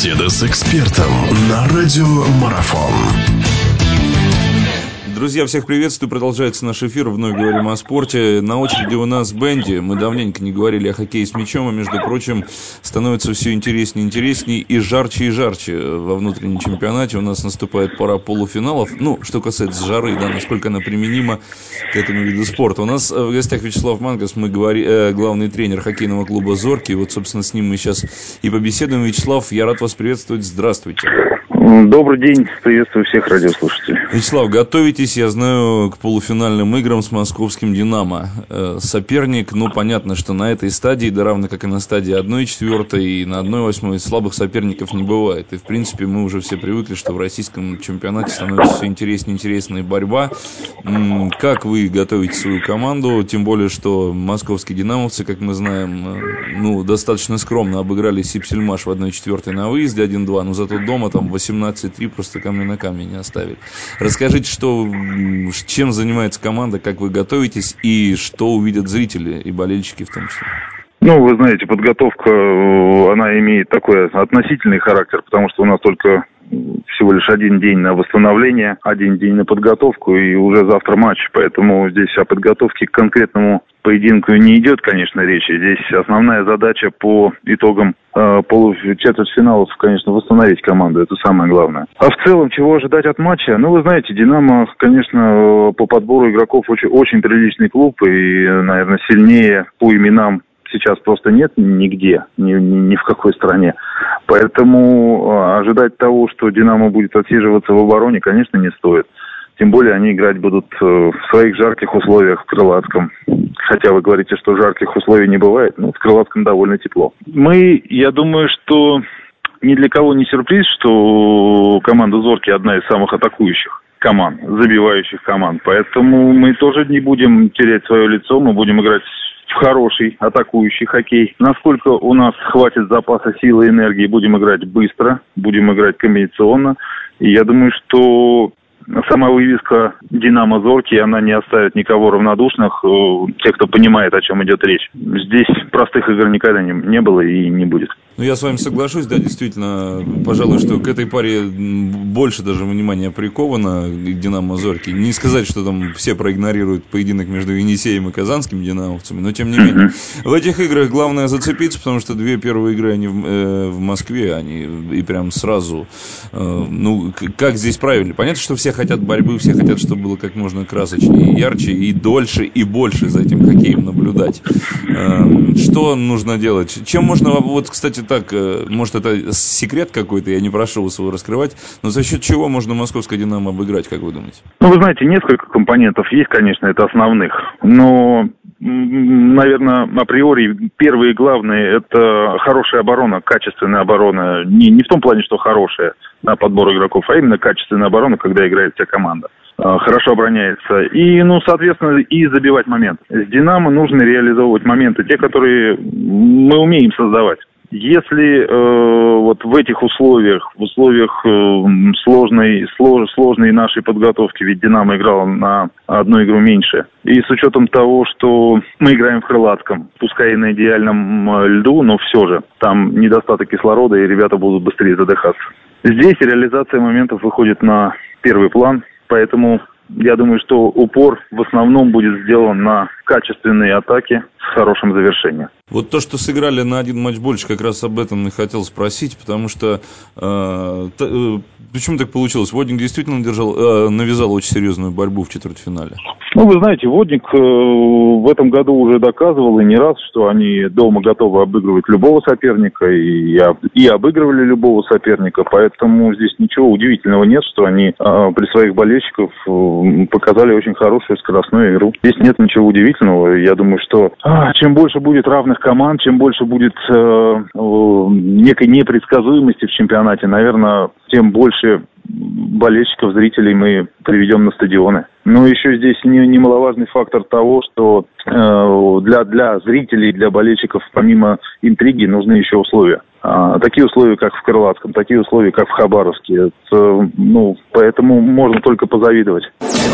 Беседа с экспертом на радио Марафон. Друзья, всех приветствую. Продолжается наш эфир. Вновь говорим о спорте. На очереди у нас Бенди. Мы давненько не говорили о хоккее с мячом, а, между прочим, становится все интереснее и интереснее, и жарче во внутреннем чемпионате. У нас наступает пора полуфиналов. Ну, что касается жары, да, насколько она применима к этому виду спорта. У нас в гостях Вячеслав Манкос, главный тренер хоккейного клуба «Зоркий». Вот, собственно, с ним мы сейчас и побеседуем. Вячеслав, я рад вас приветствовать. Здравствуйте. Добрый день, приветствую всех радиослушателей. Вячеслав, готовитесь, я знаю, к полуфинальным играм с московским «Динамо». Соперник, ну, понятно, что на этой стадии, да равно как и на стадии 1/4 и на 1/8, слабых соперников не бывает. И, в принципе, мы уже все привыкли, что в российском чемпионате становится все интереснее и интереснее борьба. Как вы готовите свою команду? Тем более, что московские «Динамовцы», как мы знаем, ну, достаточно скромно обыграли «Сипсельмаш» в 1/4 на выезде 1-2, но зато дома там 18-3 просто камня на камне не оставили. Расскажите, чем занимается команда, как вы готовитесь и что увидят зрители и болельщики в том числе? Ну, вы знаете, подготовка, она имеет такой относительный характер, потому что у нас только всего лишь 1 день на восстановление, 1 день на подготовку и уже завтра матч. Поэтому здесь о подготовке к конкретному поединку не идет, конечно, речи. Здесь основная задача по итогам четвертьфиналов, конечно, восстановить команду. Это самое главное. А в целом, чего ожидать от матча? Ну, вы знаете, «Динамо», конечно, по подбору игроков очень приличный клуб и, наверное, сильнее по именам сейчас просто нет нигде, ни в какой стране. Поэтому ожидать того, что «Динамо» будет отсиживаться в обороне, конечно, не стоит. Тем более они играть будут в своих жарких условиях в Крылатском. Хотя вы говорите, что жарких условий не бывает, но в Крылатском довольно тепло. Я думаю, что ни для кого не сюрприз, что команда «Зоркий» одна из самых атакующих команд, забивающих команд. Поэтому мы тоже не будем терять свое лицо, мы будем играть в хороший атакующий хоккей. Насколько у нас хватит запаса силы и энергии, будем играть быстро, будем играть комбинационно. И я думаю, что сама вывеска «Динамо Зоркий», она не оставит никого равнодушных, тех, кто понимает, о чем идет речь. Здесь простых игр никогда не было и не будет. Ну, я с вами соглашусь, да, действительно, пожалуй, что к этой паре больше даже внимания приковано, к «Динамо Зоркий». Не сказать, что там все проигнорируют поединок между Енисеем и казанскими «Динамовцами», но тем не менее. В этих играх главное зацепиться, потому что 2 первые игры, они в Москве, они и прям сразу, ну, как здесь правильно? Понятно, что все хотят борьбы, все хотят, чтобы было как можно красочнее, ярче, и дольше, и больше за этим хоккеем наблюдать. Что нужно делать? Чем можно, вот, кстати, так, может, это секрет какой-то, я не прошу вас его раскрывать, но за счет чего можно московское «Динамо» обыграть, как вы думаете? Ну, вы знаете, несколько компонентов есть, конечно, это основных, но, наверное, априори первые и главные – это хорошая оборона, качественная оборона, не в том плане, что хорошая на подбор игроков, а именно качественная оборона, когда играет вся команда. Хорошо обороняется. И, ну, соответственно, и забивать момент. С «Динамо» нужно реализовывать моменты, те, которые мы умеем создавать. Если вот в этих условиях, в условиях сложной нашей подготовки, ведь «Динамо» играла на одну игру меньше, и с учетом того, что мы играем в Крылатском, пускай и на идеальном льду, но все же там недостаток кислорода, и ребята будут быстрее задыхаться. Здесь реализация моментов выходит на первый план, поэтому я думаю, что упор в основном будет сделан на качественные атаки с хорошим завершением. Вот то, что сыграли на 1 матч больше, как раз об этом и хотел спросить, потому что почему так получилось? Водник действительно навязал очень серьезную борьбу в четвертьфинале. Ну, вы знаете, Водник в этом году уже доказывал и не раз, что они дома готовы обыгрывать любого соперника и обыгрывали любого соперника, поэтому здесь ничего удивительного нет, что они при своих болельщиках показали очень хорошую скоростную игру. Здесь нет ничего удивительного. Я думаю, что чем больше будет равных команд, чем больше будет некой непредсказуемости в чемпионате, наверное, тем больше болельщиков, зрителей мы приведем на стадионы. Но еще здесь немаловажный фактор того, что для зрителей, для болельщиков, помимо интриги, нужны еще условия. Такие условия, как в Крылатском, такие условия, как в Хабаровске. Ну, поэтому можно только позавидовать.